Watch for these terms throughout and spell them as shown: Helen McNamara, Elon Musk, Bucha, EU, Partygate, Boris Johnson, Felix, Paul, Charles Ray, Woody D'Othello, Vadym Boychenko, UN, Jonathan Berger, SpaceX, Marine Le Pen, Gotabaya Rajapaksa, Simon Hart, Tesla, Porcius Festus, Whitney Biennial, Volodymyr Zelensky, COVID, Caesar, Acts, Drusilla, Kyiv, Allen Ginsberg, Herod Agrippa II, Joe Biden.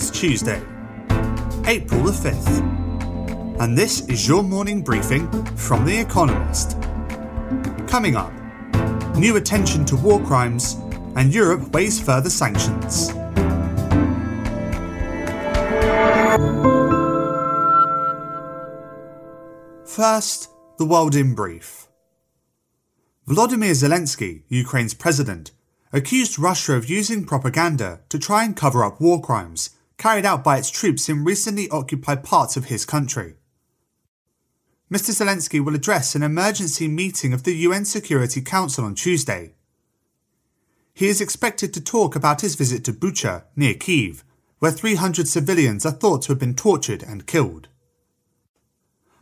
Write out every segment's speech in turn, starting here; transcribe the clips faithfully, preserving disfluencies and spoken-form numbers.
It's Tuesday, April the fifth, and this is your morning briefing from The Economist. Coming up, new attention to war crimes and Europe weighs further sanctions. First, the world in brief. Volodymyr Zelensky, Ukraine's president, accused Russia of using propaganda to try and cover up war crimes carried out by its troops in recently occupied parts of his country. Mister Zelensky will address an emergency meeting of the U N Security Council on Tuesday. He is expected to talk about his visit to Bucha, near Kyiv, where three hundred civilians are thought to have been tortured and killed.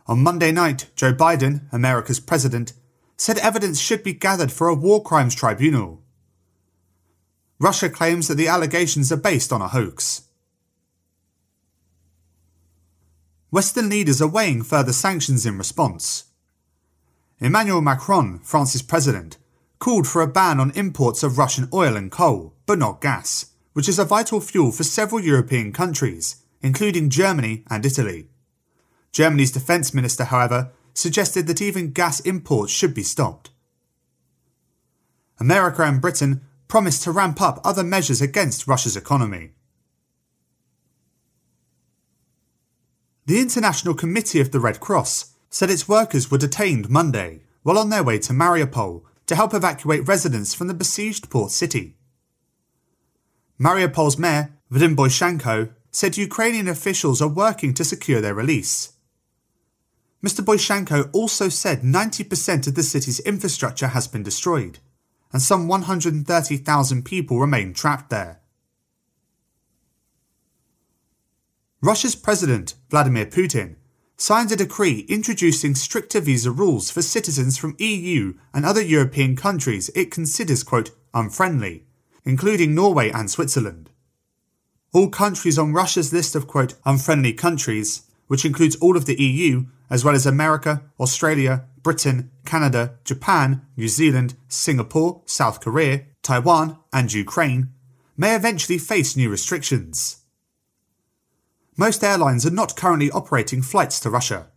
On Monday night, Joe Biden, America's president, said evidence should be gathered for a war crimes tribunal. Russia claims that the allegations are based on a hoax. Western leaders are weighing further sanctions in response. Emmanuel Macron, France's president, called for a ban on imports of Russian oil and coal, but not gas, which is a vital fuel for several European countries, including Germany and Italy. Germany's defence minister, however, suggested that even gas imports should be stopped. America and Britain promised to ramp up other measures against Russia's economy. The International Committee of the Red Cross said its workers were detained Monday while on their way to Mariupol to help evacuate residents from the besieged port city. Mariupol's mayor, Vadym Boychenko, said Ukrainian officials are working to secure their release. Mister Boychenko also said ninety percent of the city's infrastructure has been destroyed, and some one hundred thirty thousand people remain trapped there. Russia's President Vladimir Putin signed a decree introducing stricter visa rules for citizens from E U and other European countries it considers, quote, unfriendly, including Norway and Switzerland. All countries on Russia's list of, quote, unfriendly countries, which includes all of the E U, as well as America, Australia, Britain, Canada, Japan, New Zealand, Singapore, South Korea, Taiwan, and Ukraine, may eventually face new restrictions. Most airlines are not currently operating flights to Russia.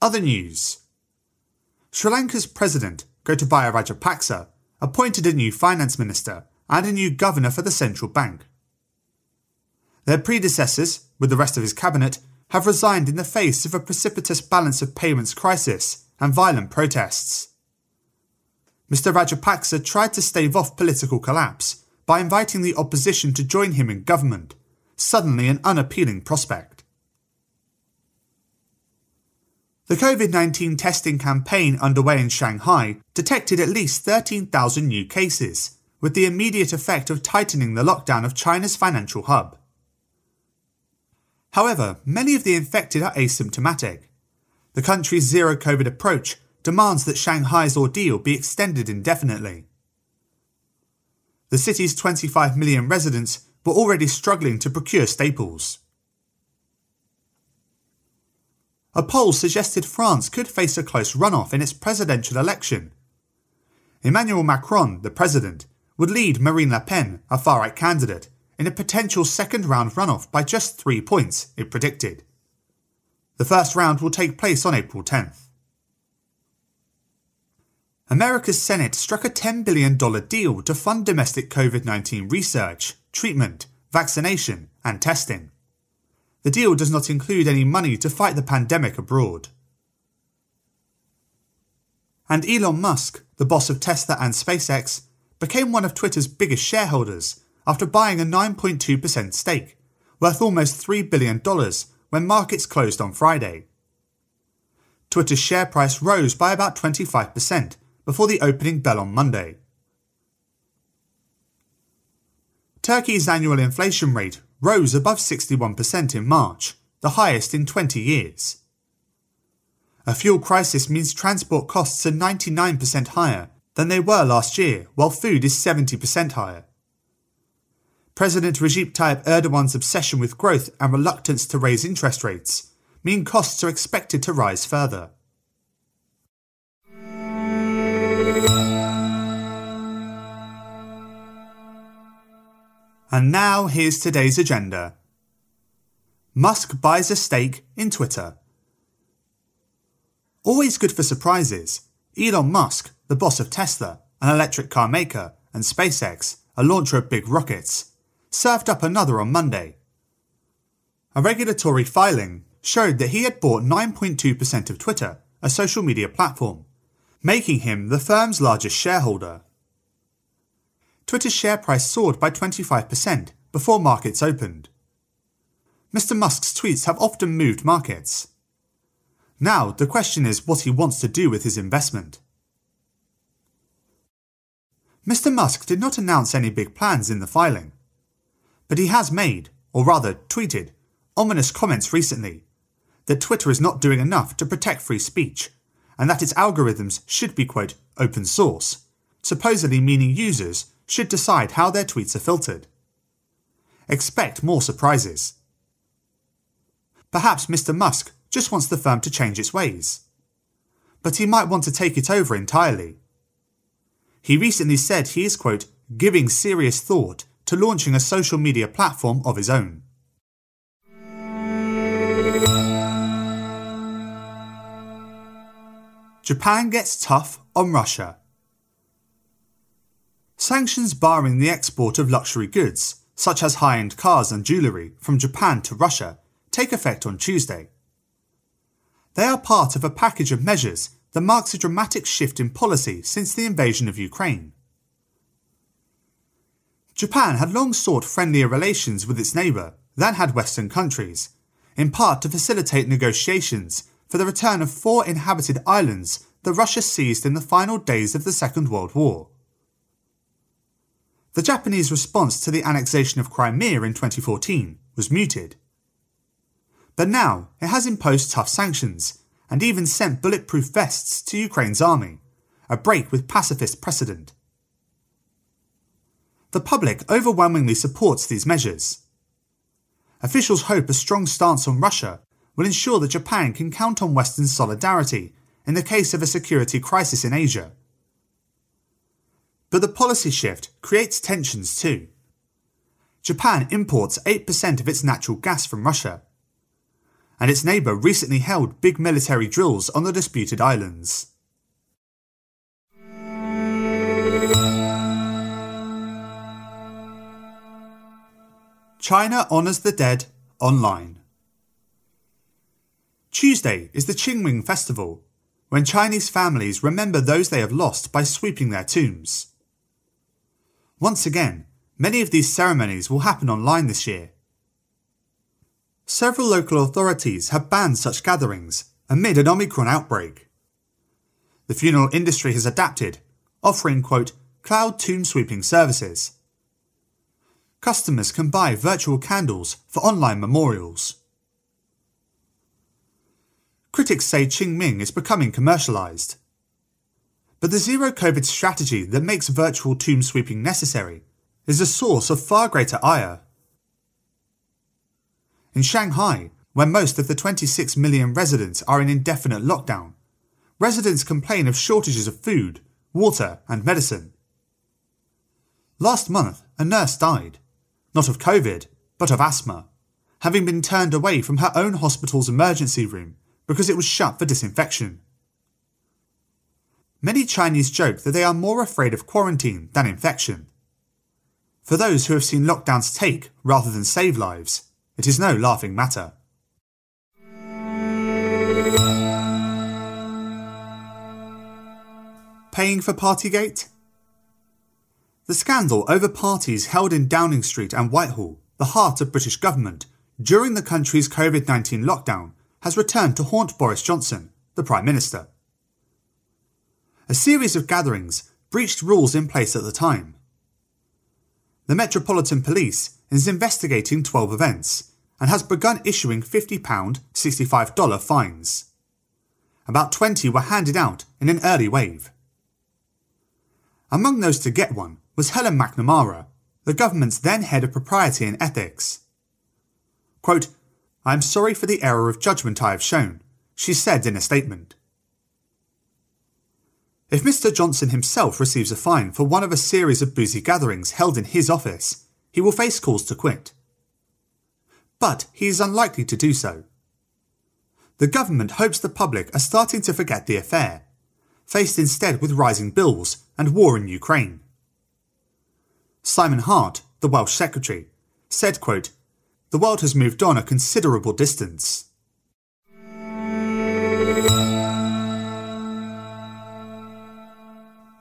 Other news. Sri Lanka's president, Gotabaya Rajapaksa, appointed a new finance minister and a new governor for the central bank. Their predecessors, with the rest of his cabinet, have resigned in the face of a precipitous balance of payments crisis and violent protests. Mister Rajapaksa tried to stave off political collapse by inviting the opposition to join him in government, suddenly an unappealing prospect. The COVID nineteen testing campaign underway in Shanghai detected at least thirteen thousand new cases, with the immediate effect of tightening the lockdown of China's financial hub. However, many of the infected are asymptomatic. The country's zero-COVID approach demands that Shanghai's ordeal be extended indefinitely. The city's twenty-five million residents were already struggling to procure staples. A poll suggested France could face a close runoff in its presidential election. Emmanuel Macron, the president, would lead Marine Le Pen, a far-right candidate, in a potential second-round runoff by just three points, it predicted. The first round will take place on April tenth. America's Senate struck a ten billion dollars deal to fund domestic COVID nineteen research, treatment, vaccination, and testing. The deal does not include any money to fight the pandemic abroad. And Elon Musk, the boss of Tesla and SpaceX, became one of Twitter's biggest shareholders after buying a nine point two percent stake, worth almost three billion dollars when markets closed on Friday. Twitter's share price rose by about twenty-five percent before the opening bell on Monday. Turkey's annual inflation rate rose above sixty-one percent in March, the highest in twenty years. A fuel crisis means transport costs are ninety-nine percent higher than they were last year, while food is seventy percent higher. President Recep Tayyip Erdogan's obsession with growth and reluctance to raise interest rates mean costs are expected to rise further. And now here's today's agenda. Musk buys a stake in Twitter. Always good for surprises, Elon Musk, the boss of Tesla, an electric car maker, and SpaceX, a launcher of big rockets, served up another on Monday. A regulatory filing showed that he had bought nine point two percent of Twitter, a social media platform, making him the firm's largest shareholder. Twitter's share price soared by twenty-five percent before markets opened. Mister Musk's tweets have often moved markets. Now the question is what he wants to do with his investment. Mister Musk did not announce any big plans in the filing, but he has made, or rather tweeted, ominous comments recently that Twitter is not doing enough to protect free speech and that its algorithms should be, quote, open source, supposedly meaning users should decide how their tweets are filtered. Expect more surprises. Perhaps Mister Musk just wants the firm to change its ways, but he might want to take it over entirely. He recently said he is, quote, giving serious thought to launching a social media platform of his own. Japan gets tough on Russia. Sanctions barring the export of luxury goods, such as high-end cars and jewellery, from Japan to Russia, take effect on Tuesday. They are part of a package of measures that marks a dramatic shift in policy since the invasion of Ukraine. Japan had long sought friendlier relations with its neighbour than had Western countries, in part to facilitate negotiations for the return of four inhabited islands that Russia seized in the final days of the Second World War. The Japanese response to the annexation of Crimea in twenty fourteen was muted. But now it has imposed tough sanctions and even sent bulletproof vests to Ukraine's army, a break with pacifist precedent. The public overwhelmingly supports these measures. Officials hope a strong stance on Russia will ensure that Japan can count on Western solidarity in the case of a security crisis in Asia. But the policy shift creates tensions too. Japan imports eight percent of its natural gas from Russia, and its neighbour recently held big military drills on the disputed islands. China honours the dead online. Tuesday is the Qingming Festival, when Chinese families remember those they have lost by sweeping their tombs. Once again, many of these ceremonies will happen online this year. Several local authorities have banned such gatherings amid an Omicron outbreak. The funeral industry has adapted, offering, quote, cloud tomb sweeping services. Customers can buy virtual candles for online memorials. Critics say Qingming is becoming commercialised. But the zero-COVID strategy that makes virtual tomb sweeping necessary is a source of far greater ire. In Shanghai, where most of the twenty-six million residents are in indefinite lockdown, residents complain of shortages of food, water and medicine. Last month, a nurse died, not of COVID, but of asthma, having been turned away from her own hospital's emergency room because it was shut for disinfection. Many Chinese joke that they are more afraid of quarantine than infection. For those who have seen lockdowns take rather than save lives, it is no laughing matter. Paying for Partygate? The scandal over parties held in Downing Street and Whitehall, the heart of British government, during the country's COVID nineteen lockdown has returned to haunt Boris Johnson, the Prime Minister. A series of gatherings breached rules in place at the time. The Metropolitan Police is investigating twelve events and has begun issuing fifty pounds, sixty-five dollars fines. About twenty were handed out in an early wave. Among those to get one was Helen McNamara, the government's then head of propriety and ethics. Quote, I am sorry for the error of judgment I have shown, she said in a statement. If Mister Johnson himself receives a fine for one of a series of boozy gatherings held in his office, he will face calls to quit. But he is unlikely to do so. The government hopes the public are starting to forget the affair, faced instead with rising bills and war in Ukraine. Simon Hart, the Welsh secretary, said, quote, "The world has moved on a considerable distance."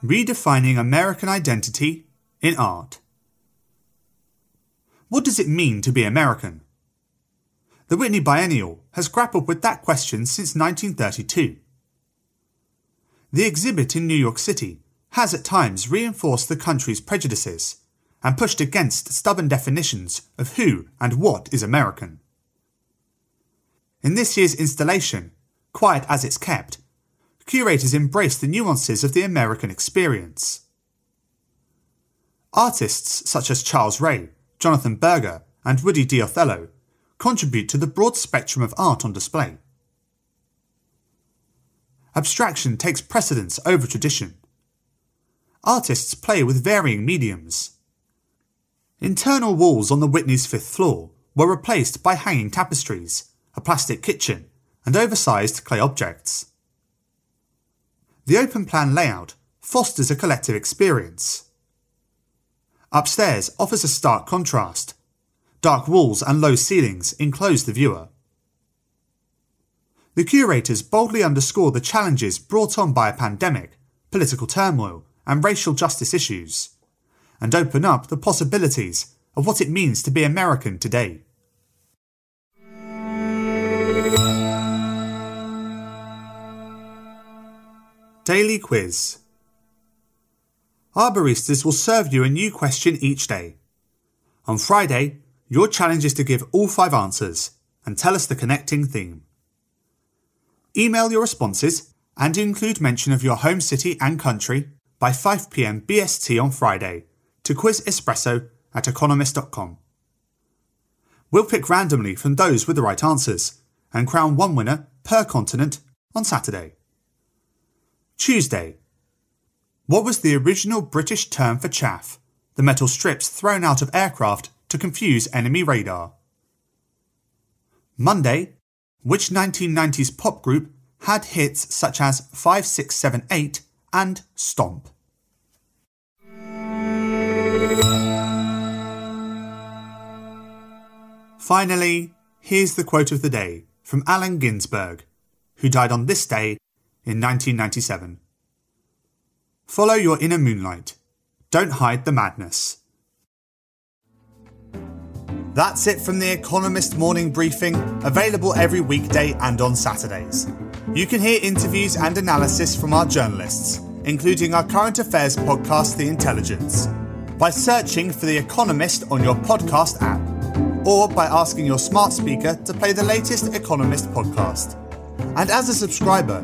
Redefining American identity in art. What does it mean to be American? The Whitney Biennial has grappled with that question since nineteen thirty-two. The exhibit in New York City has at times reinforced the country's prejudices and pushed against stubborn definitions of who and what is American. In this year's installation, Quiet as It's Kept, curators embrace the nuances of the American experience. Artists such as Charles Ray, Jonathan Berger, and Woody D'Othello contribute to the broad spectrum of art on display. Abstraction takes precedence over tradition. Artists play with varying mediums. Internal walls on the Whitney's fifth floor were replaced by hanging tapestries, a plastic kitchen, and oversized clay objects. The open-plan layout fosters a collective experience. Upstairs offers a stark contrast. Dark walls and low ceilings enclose the viewer. The curators boldly underscore the challenges brought on by a pandemic, political turmoil, and racial justice issues, and open up the possibilities of what it means to be American today. Daily Quiz. Our baristas will serve you a new question each day. On Friday, your challenge is to give all five answers and tell us the connecting theme. Email your responses and include mention of your home city and country by five p m B S T on Friday to quiz espresso at economist dot com. We'll pick randomly from those with the right answers and crown one winner per continent on Saturday. Tuesday. What was the original British term for chaff, the metal strips thrown out of aircraft to confuse enemy radar? Monday. Which nineteen nineties pop group had hits such as five six seven eight and Stomp? Finally, here's the quote of the day from Allen Ginsberg, who died on this day in nineteen ninety-seven. "Follow your inner moonlight. Don't hide the madness." That's it from The Economist Morning Briefing, available every weekday and on Saturdays. You can hear interviews and analysis from our journalists, including our current affairs podcast, The Intelligence, by searching for The Economist on your podcast app, or by asking your smart speaker to play the latest Economist podcast. And as a subscriber,